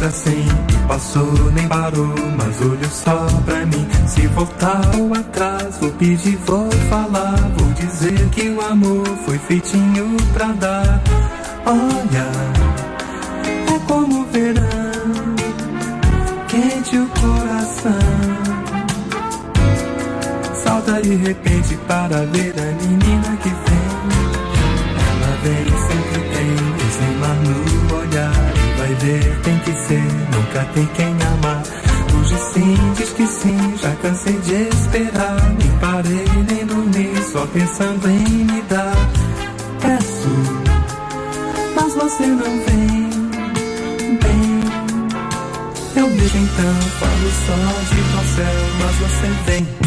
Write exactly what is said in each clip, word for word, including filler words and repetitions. Assim, passou nem parou, mas olha só pra mim. Se voltar vou atrás, vou pedir, vou falar, vou dizer que o amor foi feitinho pra dar. Olha, é como o verão, quente o coração. Saudade de repente para ver a menina que vem. Ela vem, sempre tem esse mar no olhar e vai ver. Ser, nunca tem quem amar. Hoje sim, diz que sim. Já cansei de esperar. Nem parei, nem dormi, só pensando em me dar. Peço, mas você não vem. Bem, eu deixo então. Falo só de você, mas você vem.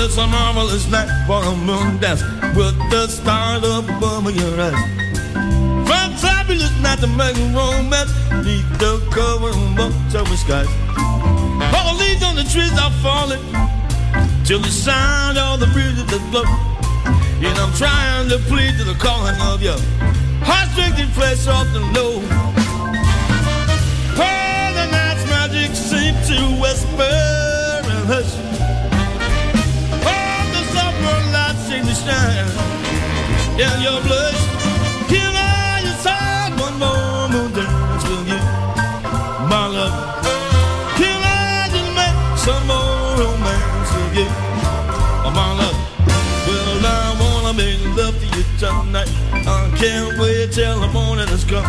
It's a marvelous night for a moon dance with the stars above your eyes. From fabulous night to make romance, neath the cover of October skies. All the leaves on the trees are falling till the sound of the breezes that blow. And I'm trying to plead to the calling of your heartstrings that play soft and low. Oh, the night's magic seems to whisper and hurts you. Oh, the summer light seems to shine down your blush. Can I decide one moment dance with you, my love? Can I just make some more romance with you, my love? Well, I wanna make love to you tonight. I can't wait till the morning has come.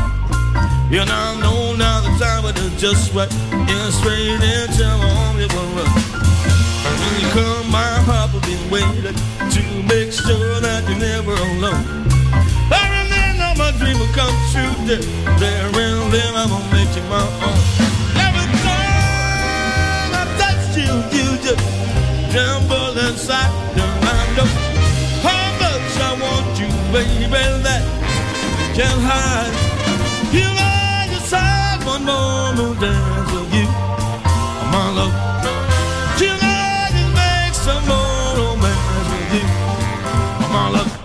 You know, I know now the time, but it's just right. Yeah, straight into my home, you will run. When you come, my heart will be waiting to make sure that you're never alone. I remember my dream will come true. There, there and then I'm gonna make you my own. Every time I touch you, you just tremble inside. And I know how much I want you, baby, that you can't hide. One more dance with you, my love. Tonight it makes some more romance with you, my love.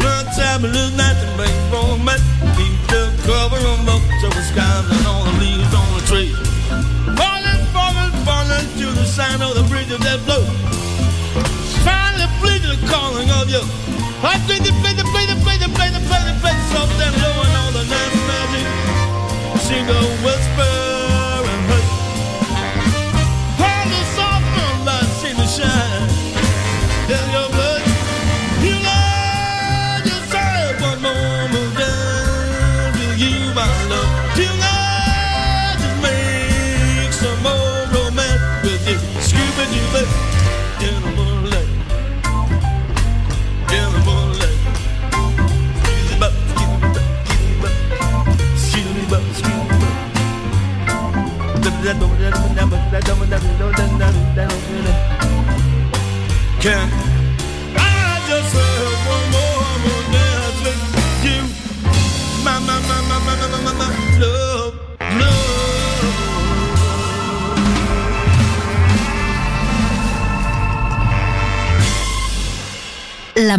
Look time to lose nothing but romance. Leave the cover on up to the skies and all the leaves on the trees. Falling, falling, falling to the sound of the breeze of that blow. Finally, please the calling of you. I play the, play the, play the, play the, play the, play the, play the soft and low and all the nice magic. Sing a whisper and hush. All the soft moonlight seem to shine. There's your blood. You love yourself one more move down to you, my love. You love to make some more romance with you. Scooping you back in the moonlight. In the moonlight. Scoop it up, scoop it up, scoop it up. Scoop it up, scoop it up. Can't. Just one more, more dance with you, my, my, my, my, my, my, my, my, love, love. La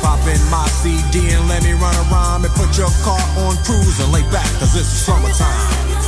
Pop in my C D and let me run around and put your car on cruise and lay back, cause it's summertime.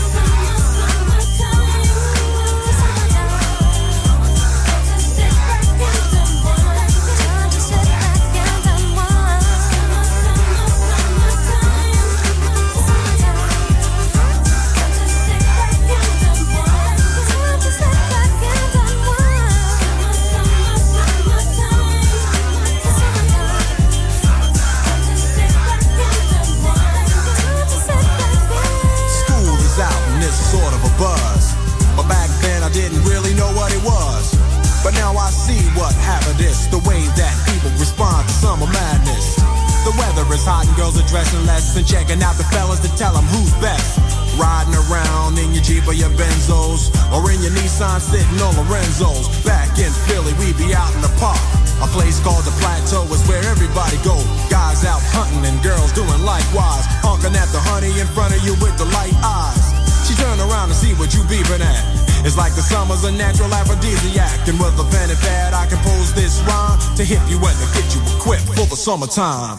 Hot and girls are dressing less and checking out the fellas to tell them who's best. Riding around in your Jeep or your Benzos, or in your Nissan sitting on Lorenzo's. Back in Philly, we be out in the park. A place called the Plateau is where everybody go. Guys out hunting and girls doing likewise. Honking at the honey in front of you with the light eyes. She turn around and see what you beeping at. It's like the summer's a natural aphrodisiac. And with a pen and pad, I compose this rhyme to hip you and to get you equipped for the summertime.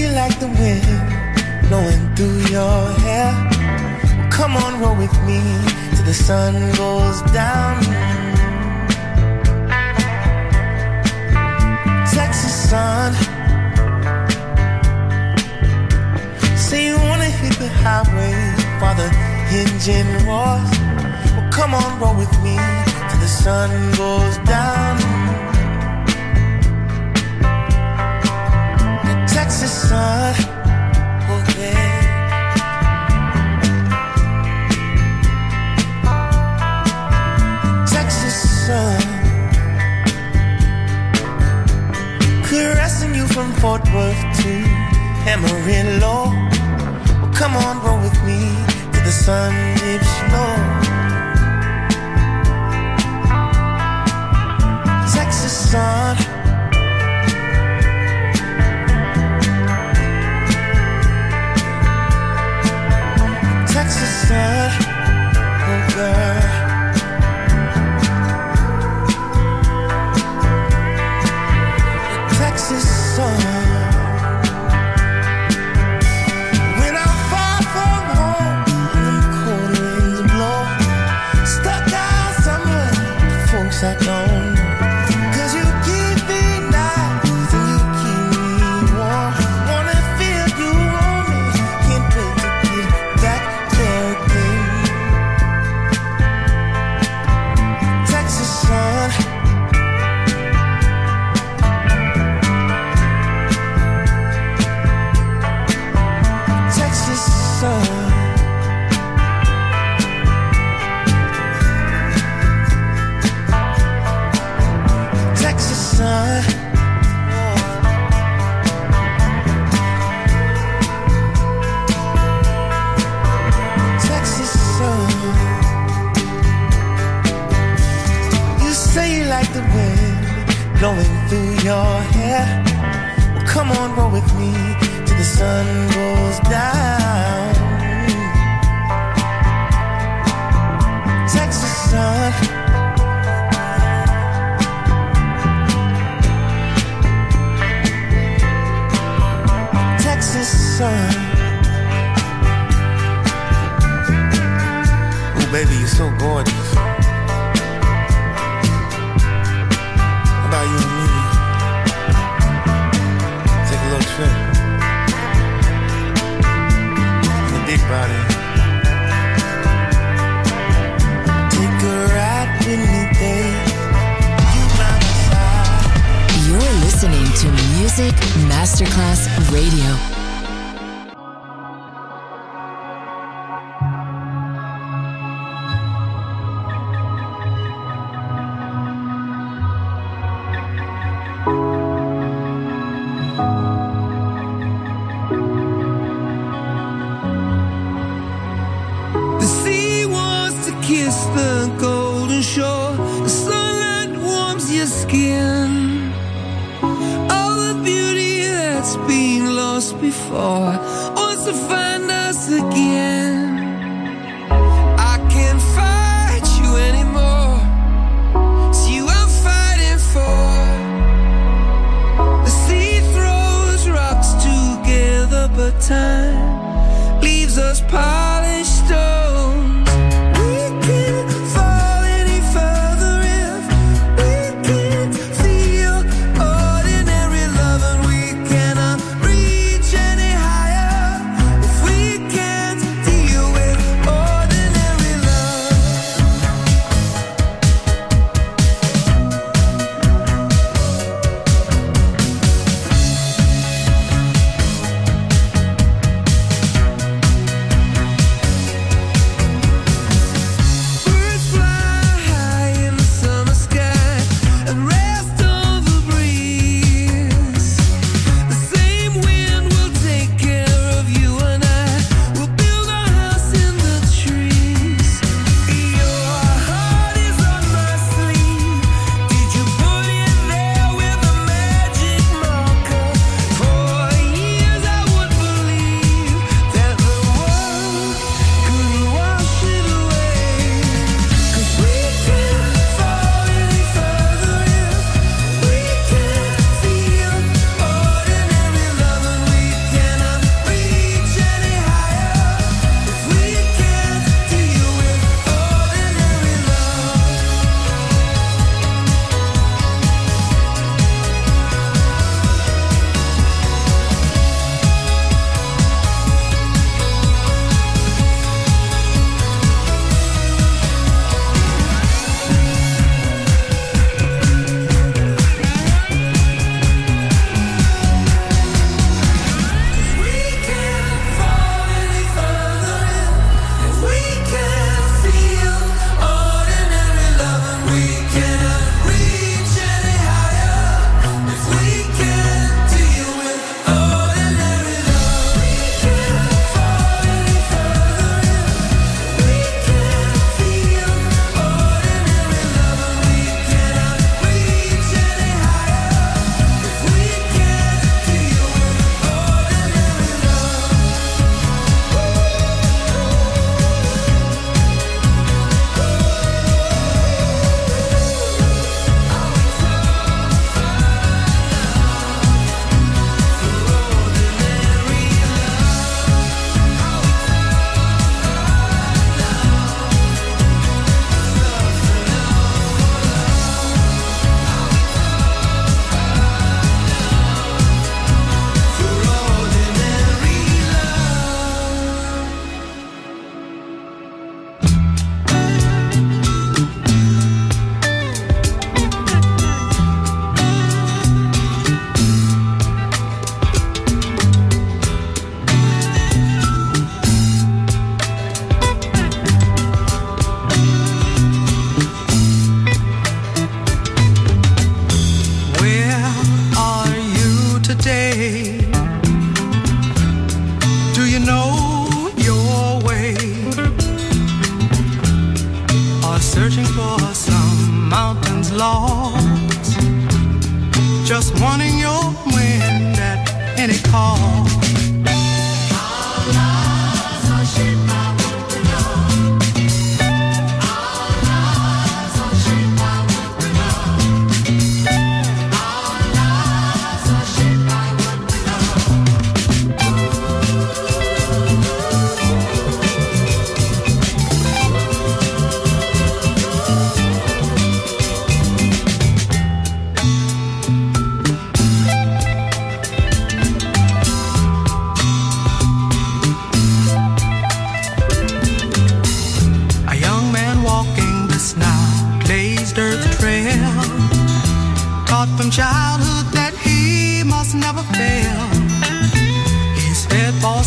feel like the wind blowing through your hair. Come on, roll with me till the sun goes down. Texas sun. Say you wanna hit the highway while the engine roars. Well, come on, roll with me till the sun goes down. Texas sun, oh yeah. Texas sun, caressing you from Fort Worth to Amarillo. Well, come on, roll with me till the sun dips low. Texas sun. Texas sun, oh girl, Texas sun. When I'm far from home and the cold winds blow, stuck out somewhere to folks I don't know. Cause you keep me nice and you keep me warm. Wanna feel you on me, can't wait to get back. Blowing through your hair. Well, come on, roll with me till the sun goes down. Texas sun. Texas sun. Oh, baby, you're so gorgeous. You and me, take a little trip in the big body. Take a ride with me, babe. You by my side. You're listening to Music Masterclass Radio.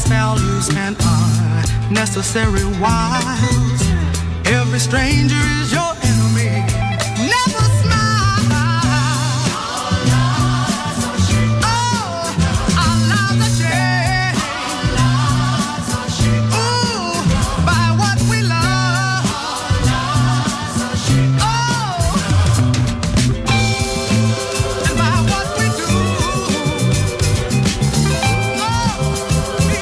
highest values and unnecessary wiles. Every stranger is your enemy. Never smile. All lives are shit. Oh, our lives are shit. All lives are shit. Ooh, by what we love. All lives are shit. Oh, and by what we do. Oh, me.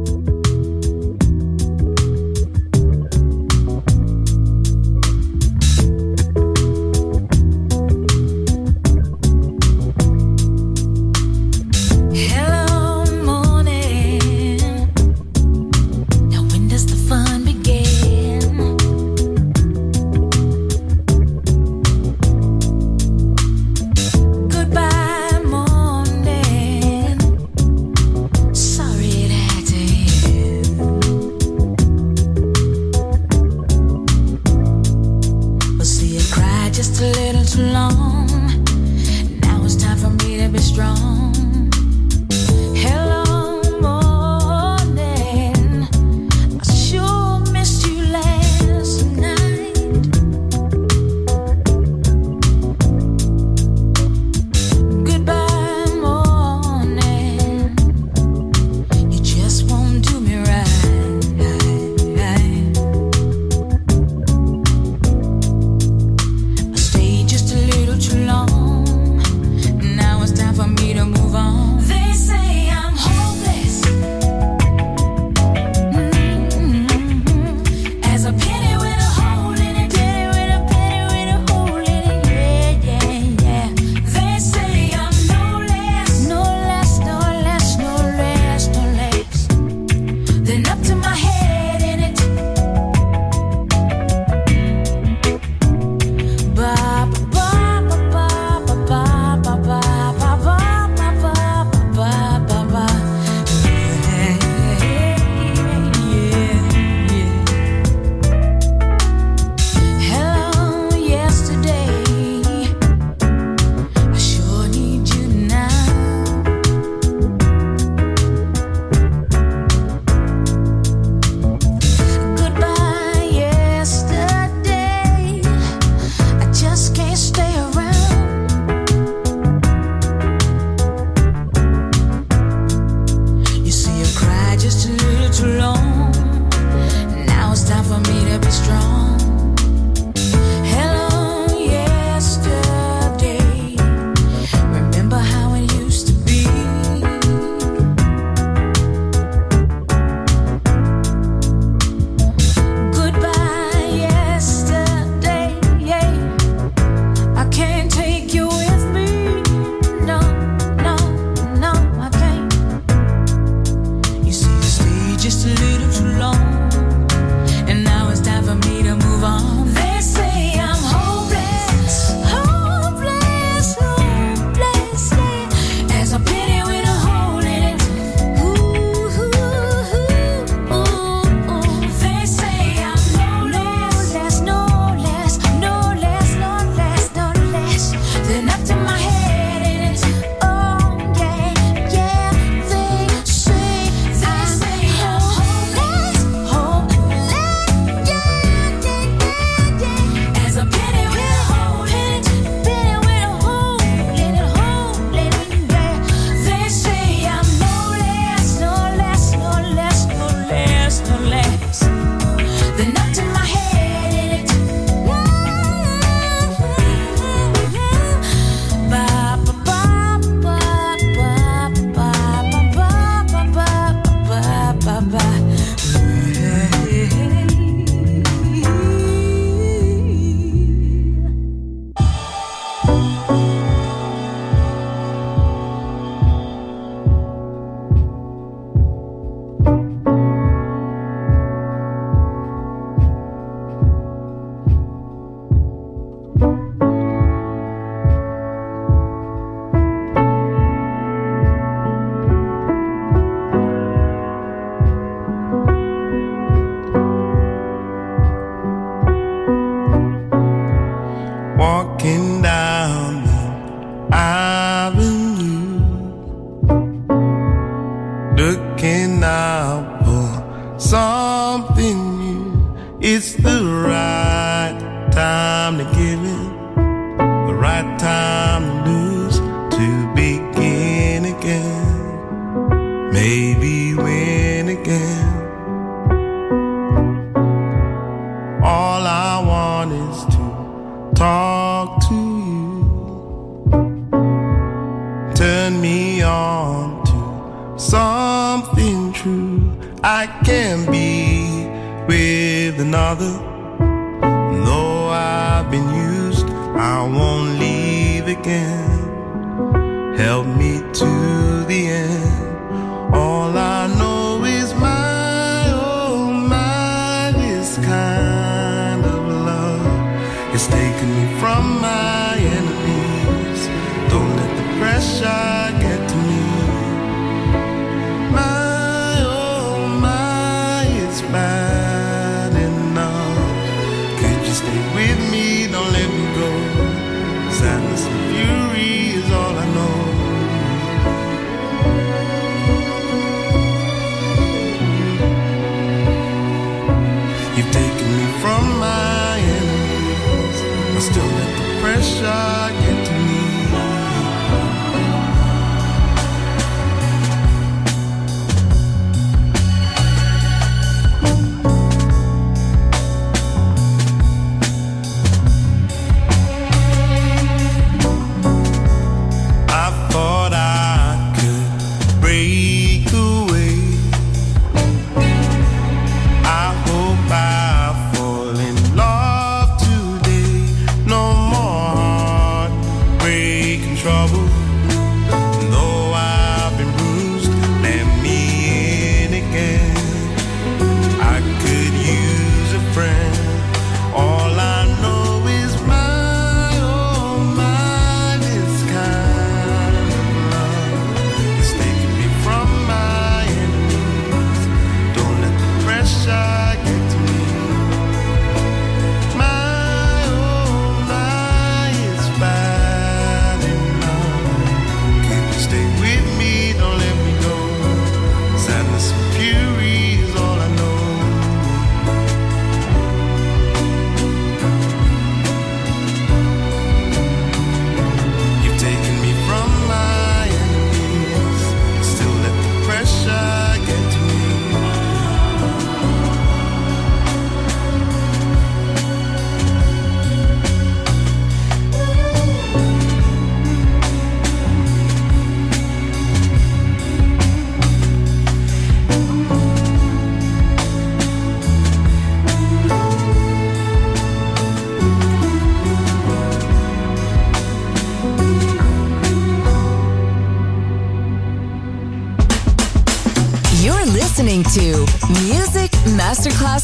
It's the right time to give it, the right time to lose, to begin again, maybe win again. All I want is to talk to you, turn me on to something true. I can be with another, though I've been used, I won't leave again. Help me to the end. All I know is my, oh my, this kind of love is taking me from my enemies. Don't let the pressure get to me. My, oh my, it's bad. From my enemies, I still let the pressure get to me. I thought I could break away. I hope I To Music Masterclass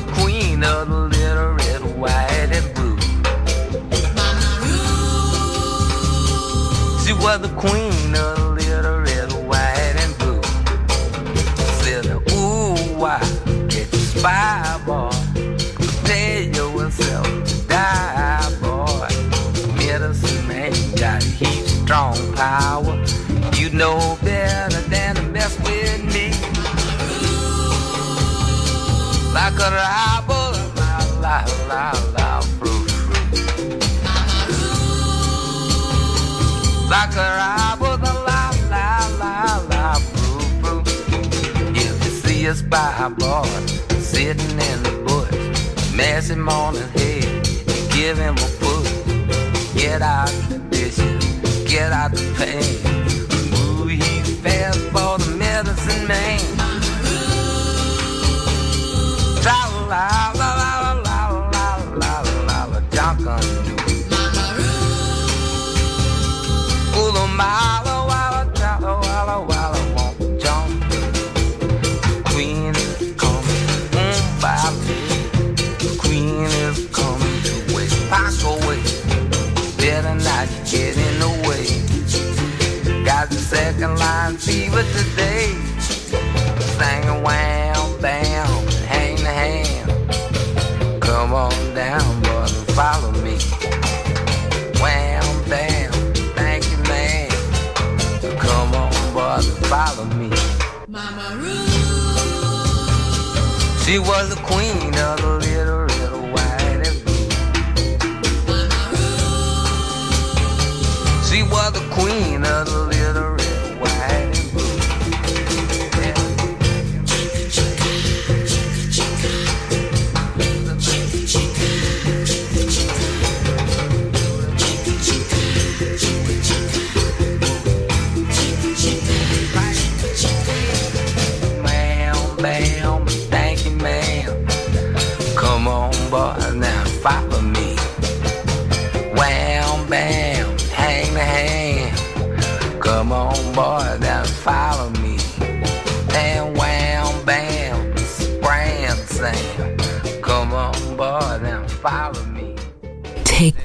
the queen of the little red, white, and blue. Mama Ru. She was the queen of the little red, white, and blue. Said, ooh, why get you spy, boy? Prepare yourself to die, boy. Medicine man got heat, strong power. You know better than to mess with me. Like a rival, la la la la fruit. Like a rival, la la la la fruit. If you see a spy boy sitting in the bush, mess him on his head and give him a push. Get out the dishes, get out the pain. Move he's fast for the medicine man. La la la la la la la la la Johnson do. Pull a mile while I try while I while I won't jump. Queen is coming, mm, by me. Queen is coming to waste. Pass away. Better not get in the way. Got the second line fever today. Sang a wham bam. Come on down, boy, and follow me. Wham, bam, thank you, man. Come on, boy, and follow me. Mama Ru. She was the queen of the little, little white and blue. Mama Ru. She was the queen of the little, little white and blue. Boys, now follow me. Wham, bam, hang the hand. Come on, boys, now follow me. And wham, bam, spray and sing. Come on, boys, now follow me. Take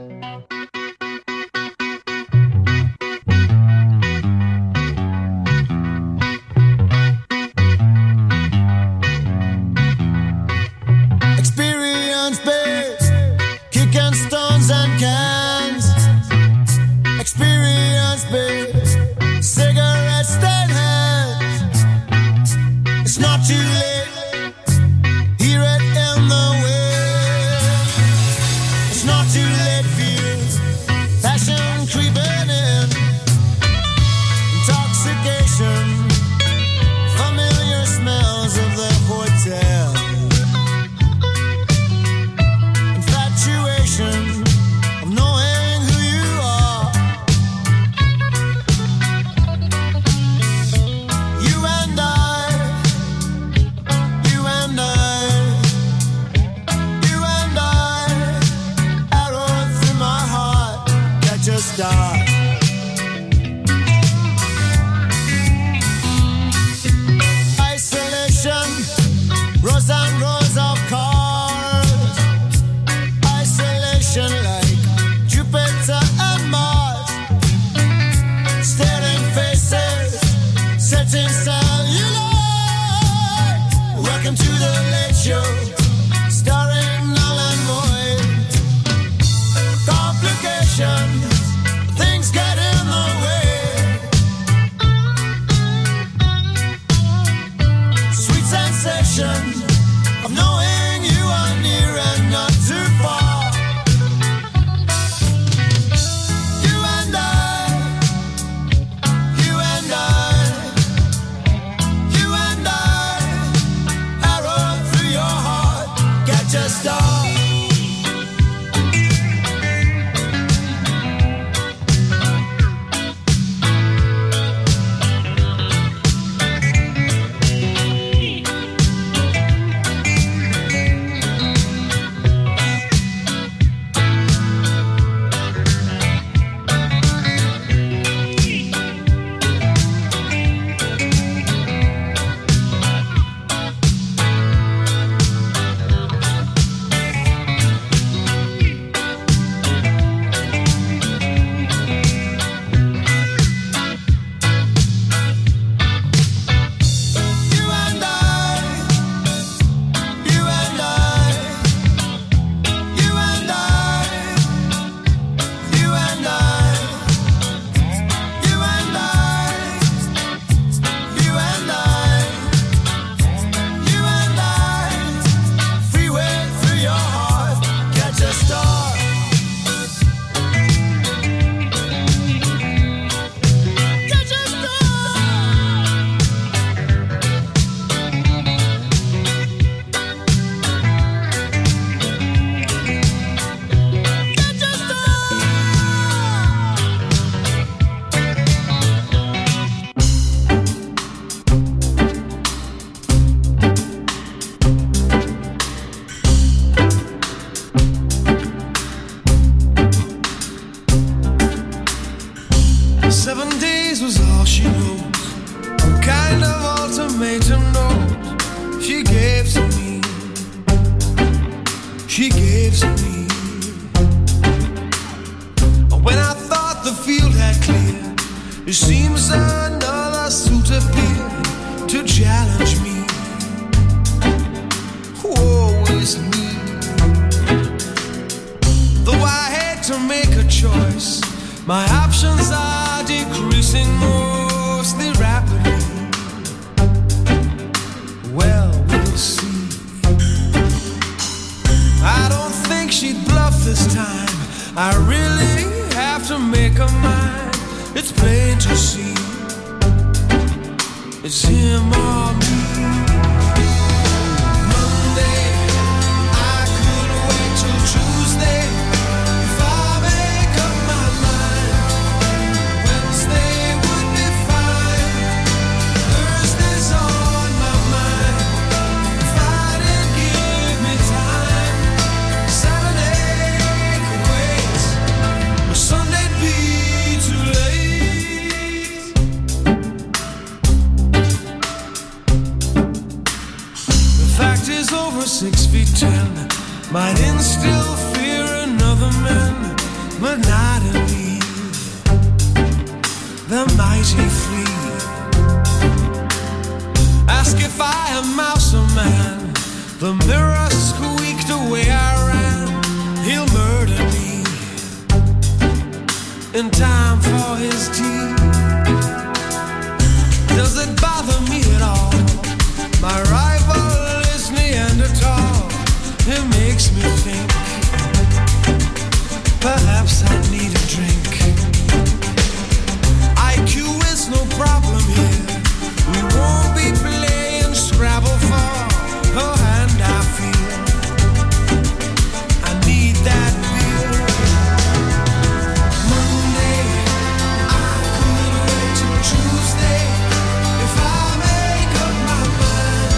Just stop. It seems another suit appeared to challenge me. Woe is me. Though I had to make a choice, my options are decreasing mostly rapidly. Well, we'll see. I don't think she'd bluff this time. I really have to make a mind. It's plain to see. It's him or me. Monday, I could wait till Tuesday if I make up my mind. Wednesday would be fine. Thursday's on my mind. Friday give me time. Saturday could wait. Or Sunday'd be too late. Is over six feet ten. Might instill fear in other men, but not in me. The mighty flee. Ask if I am mouse or man. The mirror squeaked away I ran. He'll murder me in time for his tea. Does it bother me at all? My rival. Neanderthal, it makes me think. Perhaps I need a drink. I Q is no problem here. We won't be playing Scrabble for her hand. I feel I need that beer. Monday, I could wait till Tuesday if I make up my mind.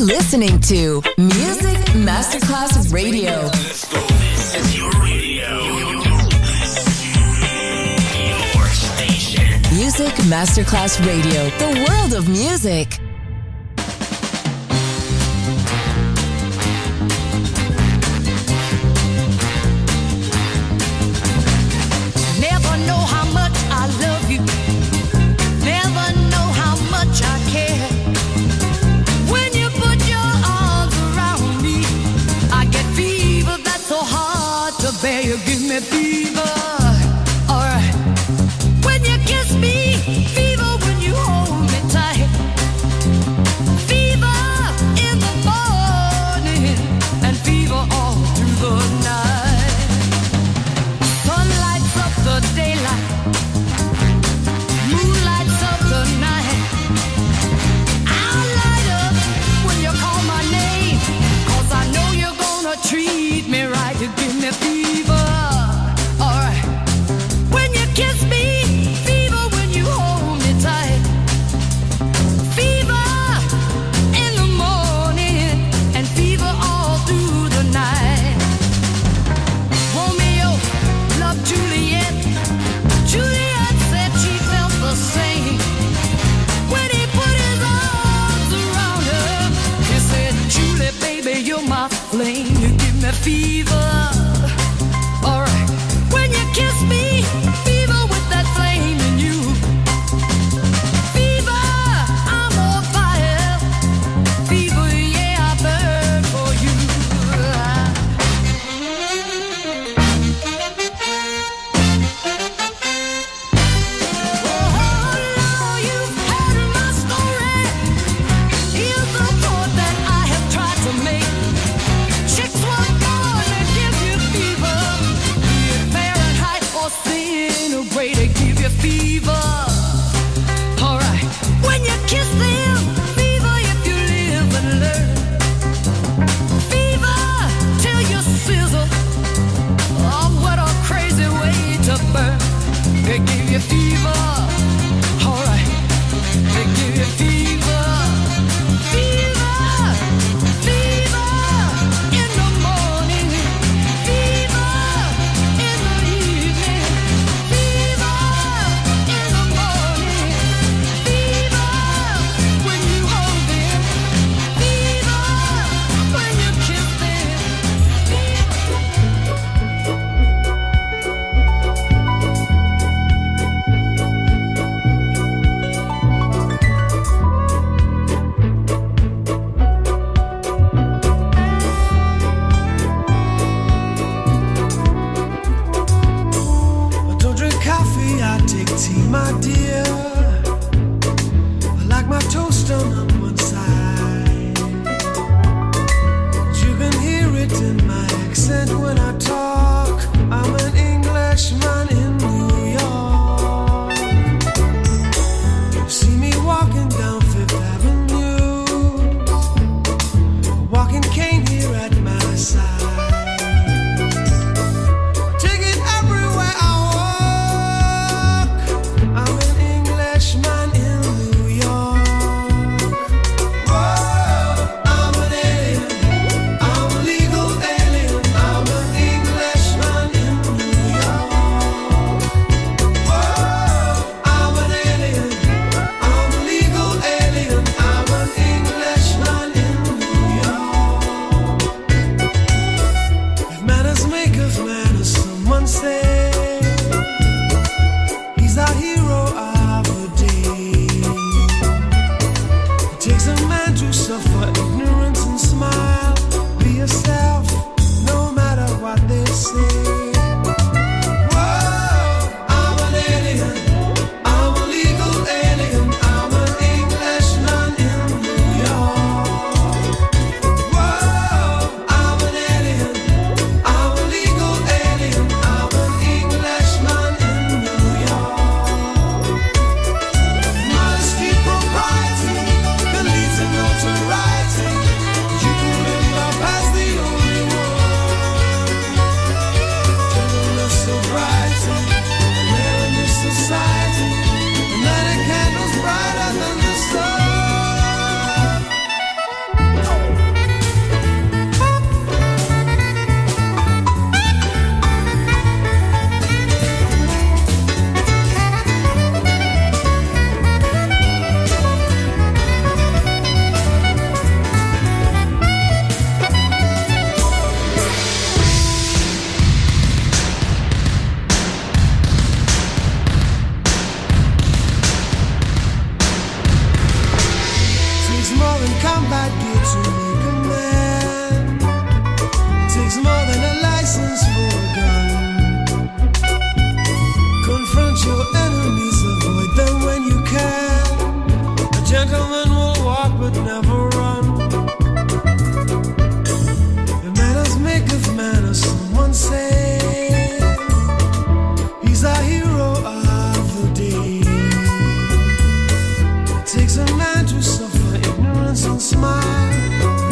Listening to Music Masterclass Radio. Let's go. This is your radio. Your station. Music Masterclass Radio. The world of music. Never know how much I love you. Never know how much I care. There you give me fever, alright. When you kiss me, fever when you hold me tight. Be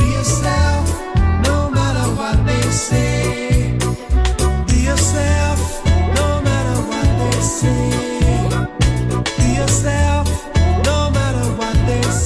yourself, no matter what they say.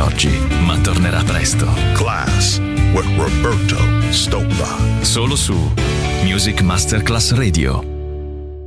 per oggi, ma tornerà presto. Class with Roberto Stoppa. Solo su Music Masterclass Radio.